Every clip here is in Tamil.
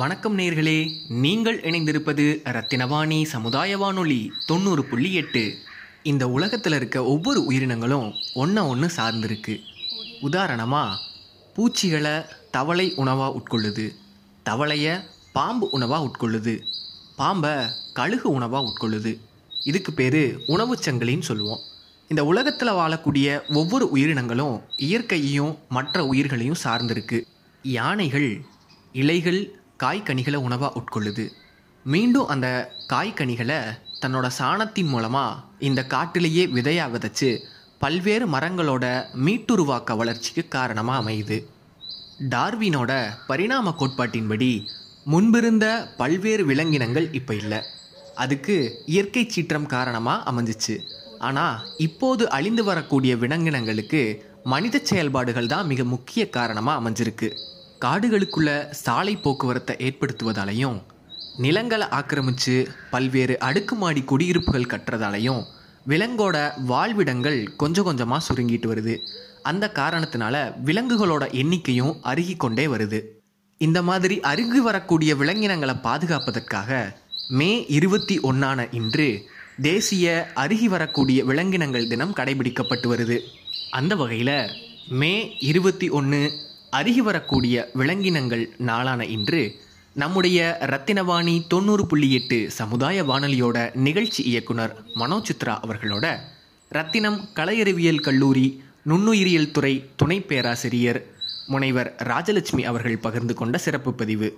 வணக்கம் நேயர்களே, நீங்கள் இணைந்திருப்பது ரத்தினவாணி சமுதாய வானொலி 90.8. இந்த உலகத்தில் இருக்க ஒவ்வொரு உயிரினங்களும் ஒன்றை ஒன்று சார்ந்திருக்கு. உதாரணமாக பூச்சிகளை தவளை உணவாக உட்கொள்ளுது, தவளையை பாம்பு உணவாக உட்கொள்ளுது, பாம்பை கழுகு உணவாக உட்கொள்ளுது. இதுக்கு பேர் உணவு சங்கிலின்னு சொல்லுவோம். இந்த உலகத்தில் வாழக்கூடிய ஒவ்வொரு உயிரினங்களும் இயற்கையையும் மற்ற உயிர்களையும் சார்ந்திருக்கு. யானைகள் இலைகள் காய்கனிகளை உணவாக உட்கொள்ளுது. மீண்டும் அந்த காய்கனிகளை தன்னோட சாணத்தின் மூலமாக இந்த காட்டிலேயே விதையாக விதைச்சு பல்வேறு மரங்களோட மீட்டுருவாக்க வளர்ச்சிக்கு காரணமாக அமையுது. டார்வினோட பரிணாம கோட்பாட்டின்படி முன்பிருந்த பல்வேறு விலங்கினங்கள் இப்போ இல்லை, அதுக்கு இயற்கை சீற்றம் காரணமாக அமைஞ்சிச்சு. ஆனால் இப்போது அழிந்து வரக்கூடிய விலங்கினங்களுக்கு மனித செயல்பாடுகள் தான் மிக முக்கிய காரணமாக அமைஞ்சிருக்கு. காடுகளுக்குள்ள சாலை போக்குவரத்தை ஏற்படுத்துவதாலையும் நிலங்களை ஆக்கிரமித்து பல்வேறு அடுக்குமாடி குடியிருப்புகள் கட்டுறதாலையும் விலங்கோட வாழ்விடங்கள் கொஞ்சம் கொஞ்சமாக சுருங்கிட்டு வருது. அந்த காரணத்தினால விலங்குகளோட எண்ணிக்கையும் அருகி கொண்டே வருது. இந்த மாதிரி அருகி வரக்கூடிய விலங்கினங்களை பாதுகாப்பதற்காக May 21 இன்று தேசிய அருகி வரக்கூடிய விலங்கினங்கள் தினம் கடைபிடிக்கப்பட்டு வருது. அந்த வகையில் May 21 அருகி வரக்கூடிய விலங்கினங்கள் நாளான இன்று நம்முடைய ரத்தினவாணி 90.8 சமுதாய வானொலியோட நிகழ்ச்சி இயக்குனர் மனோ சித்ரா அவர்களோட ரத்தினம் கலையறிவியல் கல்லூரி நுண்ணுயிரியல் துறை துணை பேராசிரியர் முனைவர் ராஜலட்சுமி அவர்கள் பகிர்ந்து கொண்ட சிறப்பு பதிவு.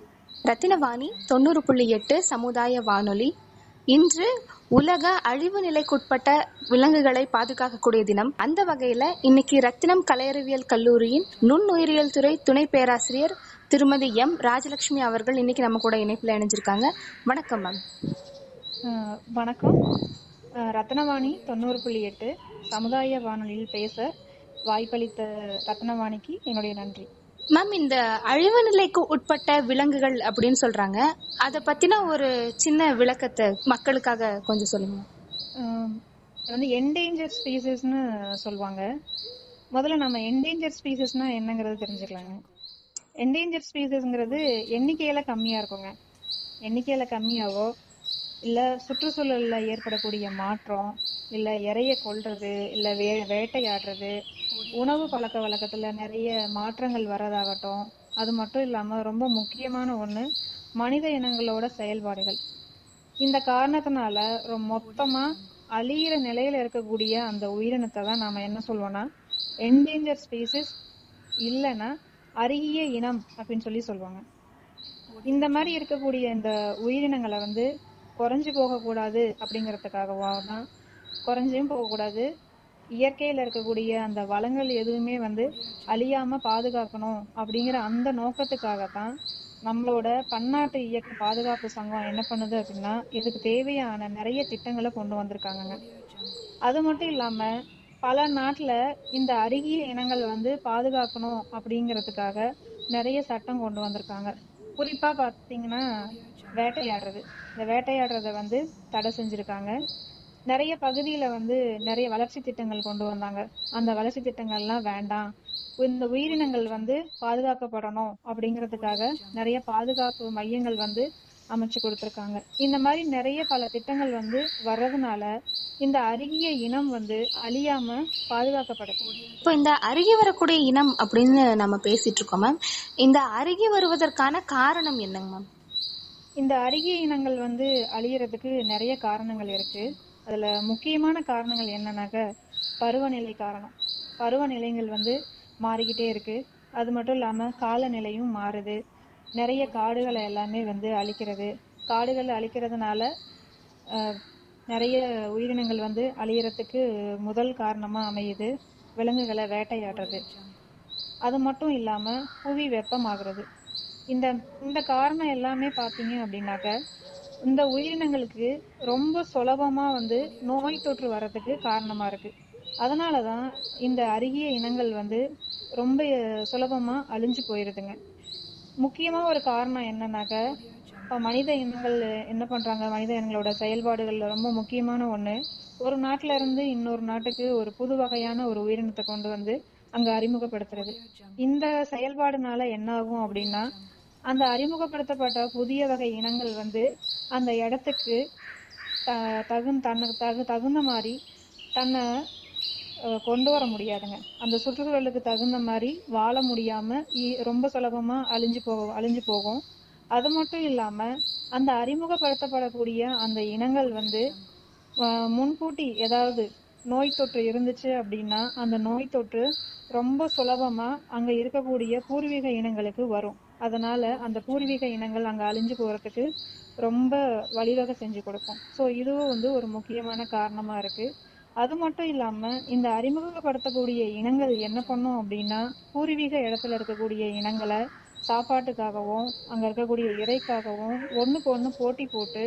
ரத்தினவாணி 90.8 சமுதாய வானொலி இன்று உலக அழிவு நிலைக்குட்பட்ட விலங்குகளை பாதுகாக்கக்கூடிய தினம். அந்த வகையில இன்னைக்கு ரத்தினம் கலையறிவியல் கல்லூரியின் நுண்ணுயிரியல் துறை துணை பேராசிரியர் திருமதி எம் ராஜலட்சுமி அவர்கள் இன்னைக்கு நம்ம கூட இணைப்பில் இணைஞ்சிருக்காங்க. வணக்கம் மேம். வணக்கம். ரத்தினவாணி 90.8 சமுதாய வானொலியில் பேச வாய்ப்பளித்த ரத்தினவாணிக்கு என்னுடைய நன்றி. மேம், இந்த அழிவு நிலைக்கு உட்பட்ட விலங்குகள் அப்படின்னு சொல்றாங்க, அதை பத்தின ஒரு சின்ன விளக்கத்தை மக்களுக்காக கொஞ்சம் சொல்லுங்க. இது வந்து என்டேஞ்சர் ஸ்பீசஸ்னு சொல்லுவாங்க. முதல்ல நம்ம என்டேஞ்சர் ஸ்பீசஸ்னா என்னங்கிறது தெரிஞ்சுக்கலாங்க. என்டேஞ்சர் ஸ்பீசஸ்ங்கிறது எண்ணிக்கையில கம்மியா இருக்குங்க. எண்ணிக்கையில கம்மியாவோ இல்ல சுற்றுச்சூழல்ல ஏற்படக்கூடிய மாற்றம், இல்ல இறைய கொள்றது, இல்ல வேட்டையாடுறது, உணவு பழக்க வழக்கத்துல நிறைய மாற்றங்கள் வரதாகட்டும். அது மட்டும் இல்லாம ரொம்ப முக்கியமான ஒண்ணு மனித இனங்களோட செயல்பாடுகள். இந்த காரணத்தினால மொத்தமா அழியிற நிலையில இருக்கக்கூடிய அந்த உயிரினத்தை தான் நாம என்ன சொல்வோம்னா என்டேஞ்சர் ஸ்பீசிஸ் இல்லைன்னா அருகிய இனம் அப்படின்னு சொல்லுவாங்க. இந்த மாதிரி இருக்கக்கூடிய இந்த உயிரினங்களை வந்து குறைஞ்சு போக கூடாது அப்படிங்கறதுக்காகவா தான், குறைஞ்சும் போகக்கூடாது, இயற்கையில இருக்கக்கூடிய அந்த வளங்கள் எதுவுமே வந்து அழியாம பாதுகாக்கணும் அப்படிங்கிற அந்த நோக்கத்துக்காகத்தான் நம்மளோட பன்னாட்டு இயற்கை பாதுகாப்பு சங்கம் என்ன பண்ணுது அப்படின்னா இதுக்கு தேவையான நிறைய திட்டங்களை கொண்டு வந்திருக்காங்க. அது மட்டும் இல்லாம பல நாட்டுல இந்த அருகிய இனங்கள் வந்து பாதுகாக்கணும் அப்படிங்கிறதுக்காக நிறைய சட்டம் கொண்டு வந்திருக்காங்க. குறிப்பா பாத்தீங்கன்னா வேட்டையாடுறது, இந்த வேட்டையாடுறத வந்து தடை செஞ்சிருக்காங்க. நிறைய பகுதியில வந்து நிறைய வளர்ச்சி திட்டங்கள் கொண்டு வந்தாங்க. அந்த வளர்ச்சி திட்டங்கள்லாம் வேண்டாம், இந்த உயிரினங்கள் வந்து பாதுகாக்கப்படணும் அப்படிங்கிறதுக்காக நிறைய பாதுகாப்பு மையங்கள் வந்து அமைச்சு கொடுத்துருக்காங்க. இந்த மாதிரி நிறைய பல திட்டங்கள் வந்து வர்றதுனால இந்த அருகிய இனம் வந்து அழியாம பாதுகாக்கப்படும். இப்போ இந்த அருகி வரக்கூடிய இனம் அப்படின்னு நம்ம பேசிட்டு இருக்கோம் மேம். இந்த அருகி வருவதற்கான காரணம் என்னங்க மேம்? இந்த அருகிய இனங்கள் வந்து அழியறதுக்கு நிறைய காரணங்கள் இருக்கு. அதுல முக்கியமான காரணங்கள் என்னன்னாக்க பருவநிலை காரணம். பருவநிலைகள் வந்து மாறிக்கிட்டே இருக்கு. அது மட்டும் இல்லாம காலநிலையும் மாறுது. நிறைய காடுகளை எல்லாமே வந்து அழிக்கிறது. காடுகள் அழிக்கிறதுனால நிறைய உயிரினங்கள் வந்து அழியறதுக்கு முதல் காரணமா அமையுது விலங்குகளை வேட்டையாடுறது. அது மட்டும் இல்லாம புவி வெப்பமாகிறது. இந்த இந்த காரணம் எல்லாமே பாத்தீங்க அப்படின்னாக்க இந்த உயிரினங்களுக்கு ரொம்ப சுலபமா வந்து நோய் தொற்று வர்றதுக்கு காரணமா இருக்கு. அதனாலதான் இந்த அருகிய இனங்கள் வந்து ரொம்ப சுலபமா அழிஞ்சு போயிருதுங்க. முக்கியமா ஒரு காரணம் என்னன்னாக்க இப்ப மனித இனங்கள் என்ன பண்றாங்க, மனித இனங்களோட செயல்பாடுகள்ல ரொம்ப முக்கியமான ஒண்ணு ஒரு நாட்டுல இருந்து இன்னொரு நாட்டுக்கு ஒரு புது வகையான ஒரு உயிரினத்தை கொண்டு வந்து அங்க அறிமுகப்படுத்துறது. இந்த செயல்பாடுனால என்ன ஆகும் அப்படின்னா அந்த அறிமுகப்படுத்தப்பட்ட புதிய வகை இனங்கள் வந்து அந்த இடத்துக்கு தகுந்த மாதிரி தன்னை கொண்டு வர முடியாதுங்க. அந்த சுற்றுச்சூழலுக்கு தகுந்த மாதிரி வாழ முடியாமல் ரொம்ப சுலபமாக அழிஞ்சு போகும். அது மட்டும் இல்லாமல் அந்த அறிமுகப்படுத்தப்படக்கூடிய அந்த இனங்கள் வந்து முன்கூட்டி ஏதாவது நோய் தொற்று இருந்துச்சு அப்படின்னா அந்த நோய் தொற்று ரொம்ப சுலபமாக அங்கே இருக்கக்கூடிய பூர்வீக இனங்களுக்கு வரும். அதனால் அந்த பூர்வீக இனங்கள் அங்கே அழிஞ்சு போகிறதுக்கு ரொம்ப வழிவகை செஞ்சு கொடுக்கும். ஸோ இதுவும் வந்து ஒரு முக்கியமான காரணமாக இருக்குது. அது மட்டும் இல்லாமல் இந்த அறிமுகப்படுத்தக்கூடிய இனங்கள் என்ன பண்ணும் அப்படின்னா பூர்வீக இடத்துல இருக்கக்கூடிய இனங்களை சாப்பாட்டுக்காகவும் அங்கே இருக்கக்கூடிய இறைக்காகவும் ஒன்றுக்கு ஒன்று போட்டி போட்டு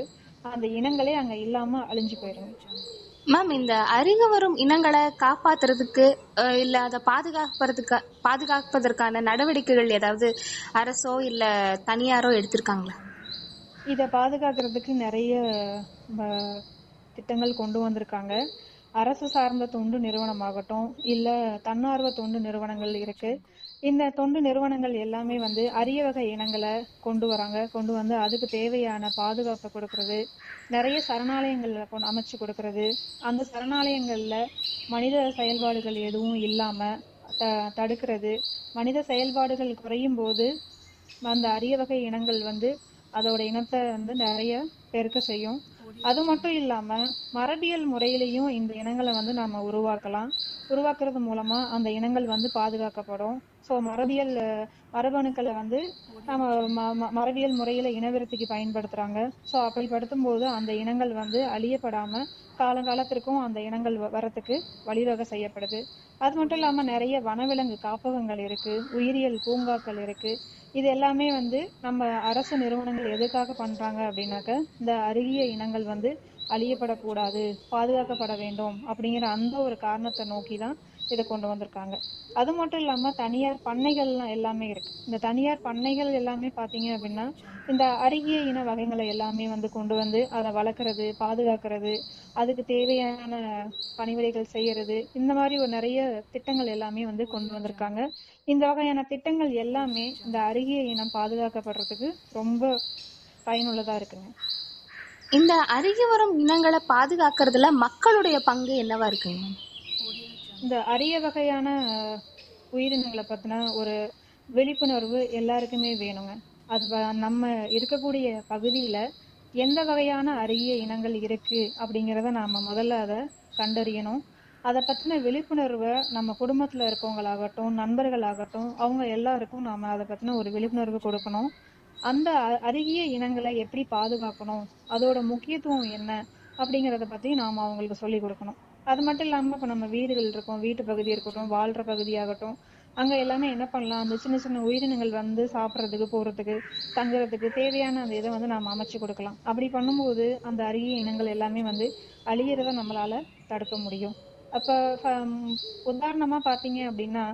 அந்த இனங்களே அங்கே இல்லாமல் அழிஞ்சு போயிடும். மேம், இந்த அருகே வரும் இனங்களை காப்பாத்துறதுக்கு இல்லை அதை பாதுகாப்பதற்கான நடவடிக்கைகள் ஏதாவது அரசோ இல்லை தனியாரோ எடுத்திருக்காங்களா? இதை பாதுகாக்கிறதுக்கு நிறைய திட்டங்கள் கொண்டு வந்திருக்காங்க. அரசு சார்ந்த தொண்டு நிறுவனமாகட்டும் இல்லை தன்னார்வ தொண்டு நிறுவனங்கள் இருக்கு. இந்த தொண்டு நிறுவனங்கள் எல்லாமே வந்து அரிய வகை இனங்களை கொண்டு வந்து அதுக்கு தேவையான பாதுகாப்பை கொடுக்கறது, நிறைய சரணாலயங்கள் அமைச்சு கொடுக்கறது, அந்த சரணாலயங்கள்ல மனித செயல்பாடுகள் எதுவும் இல்லாம தடுக்கிறது, மனித செயல்பாடுகள் குறையும் போது அந்த அரிய வகை இனங்கள் வந்து அதோட இனத்தை வந்து நிறைய பெருக்க செய்யும். அது மட்டும் இல்லாம மரபியல் முறையிலையும் இந்த இனங்களை வந்து நாம உருவாக்குறது மூலமா அந்த இனங்கள் வந்து பாதுகாக்கப்படும். ஸோ மரபணுக்களை வந்து நம்ம மரபியல் முறையில இனவிருத்திக்கு பயன்படுத்துறாங்க. ஸோ அப்படி படுத்தும் போது அந்த இனங்கள் வந்து அழியப்படாம காலங்காலத்திற்கும் அந்த இனங்கள் வரத்துக்கு வழிவகை செய்யப்படுது. அது மட்டும் இல்லாம நிறைய வனவிலங்கு காப்பகங்கள் இருக்கு, உயிரியல் பூங்காக்கள் இருக்கு. இது எல்லாமே வந்து நம்ம அரசு நிறுவனங்கள் எதுக்காக பண்றாங்க அப்படின்னாக்க இந்த அருகிய இனங்கள் வந்து அழியப்படக்கூடாது, பாதுகாக்கப்பட வேண்டும் அப்படிங்கிற அந்த ஒரு காரணத்தை நோக்கி தான் இதை கொண்டு வந்திருக்காங்க. அது மட்டும் இல்லாம தனியார் பண்ணைகள் எல்லாமே இருக்கு. இந்த தனியார் பண்ணைகள் எல்லாமே பாத்தீங்க அப்படின்னா இந்த அருகிய இன வகைகளை எல்லாமே வந்து கொண்டு வந்து அதை வளர்க்கறது, பாதுகாக்கிறது, அதுக்கு தேவையான பணிவிடைகள் செய்யறது, இந்த மாதிரி ஒரு நிறைய திட்டங்கள் எல்லாமே வந்து கொண்டு வந்திருக்காங்க. இந்த வகையான திட்டங்கள் எல்லாமே இந்த அருகிய இனம் பாதுகாக்கப்படுறதுக்கு ரொம்ப பயனுள்ளதா இருக்குங்க. இந்த அருகே வரும் இனங்களை பாதுகாக்கிறதுல மக்களுடைய பங்கு என்னவா இருக்குங்க? இந்த அரிய வகையான உயிரினங்களை பத்தின ஒரு விழிப்புணர்வு எல்லாருக்குமே வேணுங்க. அது நம்ம இருக்கக்கூடிய பகுதியில எந்த வகையான அரிய இனங்கள் இருக்கு அப்படிங்கிறத நாம முதல்ல அதை கண்டறியணும். அதை பத்தின விழிப்புணர்வை நம்ம குடும்பத்துல இருக்கவங்களாகட்டும் நண்பர்களாகட்டும் அவங்க எல்லாருக்கும் நாம அதை பத்தின ஒரு விழிப்புணர்வு கொடுக்கணும். அந்த அருகிய இனங்களை எப்படி பாதுகாக்கணும், அதோட முக்கியத்துவம் என்ன அப்படிங்கறத பத்தி நாம அவங்களுக்கு சொல்லி கொடுக்கணும். அது மட்டும் இல்லாம இப்ப நம்ம வீடுகள் இருக்கோம், வீட்டு பகுதி இருக்கட்டும், வாழ்ற பகுதியாகட்டும், அங்க எல்லாமே என்ன பண்ணலாம், அந்த சின்ன சின்ன உயிரினங்கள் வந்து சாப்பிட்றதுக்கு போறதுக்கு தங்குறதுக்கு தேவையான அந்த இதை வந்து நாம அமைச்சு கொடுக்கலாம். அப்படி பண்ணும்போது அந்த அருகிய இனங்கள் எல்லாமே வந்து அழியறத நம்மளால தடுக்க முடியும். அப்ப உதாரணமா பாத்தீங்க அப்படின்னா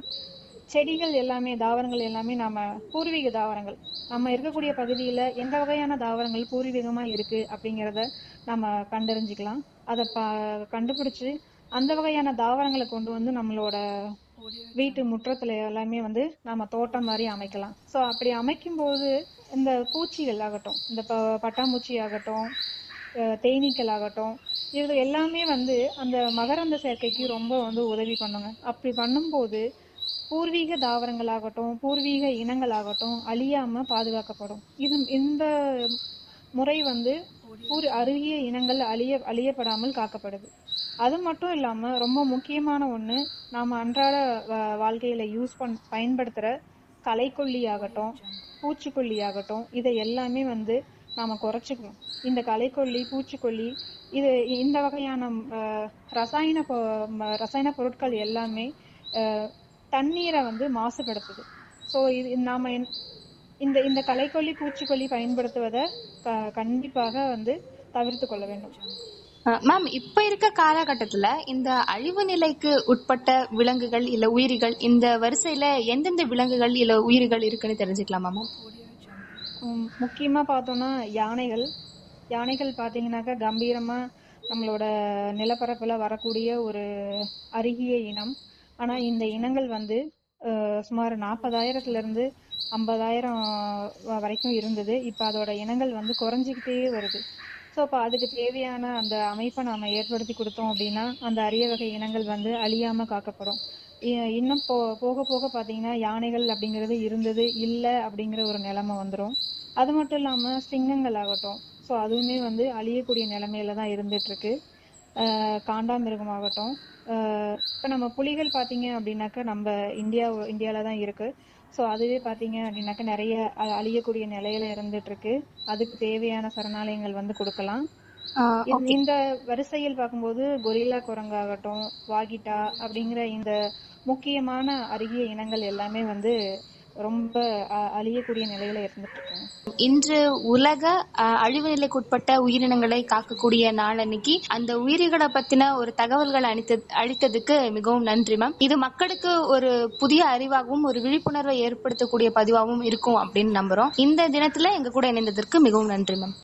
செடிகள் எல்லாமே, தாவரங்கள் எல்லாமே நம்ம பூர்வீக தாவரங்கள் நம்ம இருக்கக்கூடிய பகுதியில எந்த வகையான தாவரங்கள் பூர்வீகமா இருக்கு அப்படிங்கிறத நம்ம கண்டறிஞ்சிக்கலாம். அதை கண்டுபிடிச்சு அந்த வகையான தாவரங்களை கொண்டு வந்து நம்மளோட வீட்டு முற்றத்துல எல்லாமே வந்து நம்ம தோட்டம் மாதிரி அமைக்கலாம். ஸோ அப்படி அமைக்கும் போது இந்த பூச்சிகள் ஆகட்டும், இந்த பட்டாம்பூச்சி ஆகட்டும், தேனீக்கள் ஆகட்டும், இது எல்லாமே வந்து அந்த மகரந்த சேர்க்கைக்கு ரொம்ப வந்து உதவி பண்ணுங்க. அப்படி பண்ணும்போது பூர்வீக தாவரங்களாகட்டும் பூர்வீக இனங்களாகட்டும் அழியாம பாதுகாக்கப்படும். இந்த முறை வந்து அருகிய இனங்கள் அழியப்படாமல் காக்கப்படுது. அது மட்டும் இல்லாம ரொம்ப முக்கியமான ஒண்ணு, நாம அன்றாட வாழ்க்கையில பயன்படுத்துற களைக்கொல்லி ஆகட்டும் பூச்சிக்கொல்லி ஆகட்டும் இதை எல்லாமே வந்து நாம குறைச்சிக்கணும். இந்த களைக்கொல்லி பூச்சிக்கொல்லி இது இந்த வகையான ரசாயன பொருட்கள் எல்லாமே தண்ணீரை வந்து மாசுபடுத்துது. ஸோ இது நாம இந்த களைக்கொல்லி பூச்சிக்கொல்லி பயன்படுத்துவதை கண்டிப்பாக வந்து தவிர்த்து கொள்ள வேண்டும். மேம், இப்ப இருக்க காலகட்டத்துல இந்த அழிவு நிலைக்கு உட்பட்ட விலங்குகள் இல்ல உயிரிகள் இந்த வரிசையில எந்தெந்த விலங்குகள் இல்ல உயிரிகள் இருக்குன்னு தெரிஞ்சுக்கலாமா? முக்கியமா பார்த்தோம்னா யானைகள் பாத்தீங்கன்னாக்கா கம்பீரமா நம்மளோட நிலப்பரப்புல வரக்கூடிய ஒரு அருகிய இனம். ஆனா இந்த இனங்கள் வந்து சுமார் 40,000ல இருந்து 50,000 வரைக்கும் இருந்தது. இப்போ அதோட இனங்கள் வந்து குறைஞ்சிக்கிட்டே வருது. ஸோ அப்போ அதுக்கு தேவையான அந்த அமைப்பை நாம் ஏற்படுத்தி கொடுத்தோம் அப்படின்னா அந்த அரிய வகை இனங்கள் வந்து அழியாமல் காக்கப்படும். இன்னும் போக போக பார்த்தீங்கன்னா யானைகள் அப்படிங்கிறது இருந்தது இல்லை அப்படிங்கிற ஒரு நிலைமை வந்துடும். அது மட்டும் இல்லாமல் சிங்கங்கள் ஆகட்டும், ஸோ அதுவுமே வந்து அழியக்கூடிய நிலைமையில தான் இருந்துகிட்ருக்கு. காண்டாமிருகமாகட்டும், இப்போ நம்ம புலிகள் பார்த்தீங்க அப்படின்னாக்கா நம்ம இந்தியாவில் தான் இருக்குது. ஸோ அதுவே பார்த்தீங்க அப்படின்னாக்கா நிறைய அழியக்கூடிய நிலையில இருந்துகிட்ருக்கு. அதுக்கு தேவையான சரணாலயங்கள் வந்து கொடுக்கலாம். இந்த வரிசையில் பார்க்கும்போது கொரிலா குரங்காகட்டும், வாகிட்டா அப்படிங்கிற இந்த முக்கியமான அருகிய இனங்கள் எல்லாமே வந்து ரொம்ப அழியக்கூடிய நிலையில இருந்துட்டு இருக்கு. இன்று உலக அழிவு நிலைக்குட்பட்ட உயிரினங்களை காக்கக்கூடிய நாள் அன்னைக்கு அந்த உயிரிகளை பத்தின ஒரு தகவல்கள் அளித்ததுக்கு மிகவும் நன்றி மேம். இது மக்களுக்கு ஒரு புதிய அறிவாகவும் ஒரு விழிப்புணர்வை ஏற்படுத்தக்கூடிய பதிவாகவும் இருக்கும் அப்படின்னு நம்புறோம். இந்த தினத்துல எங்க கூட இணைந்ததற்கு மிகவும் நன்றி மேம்.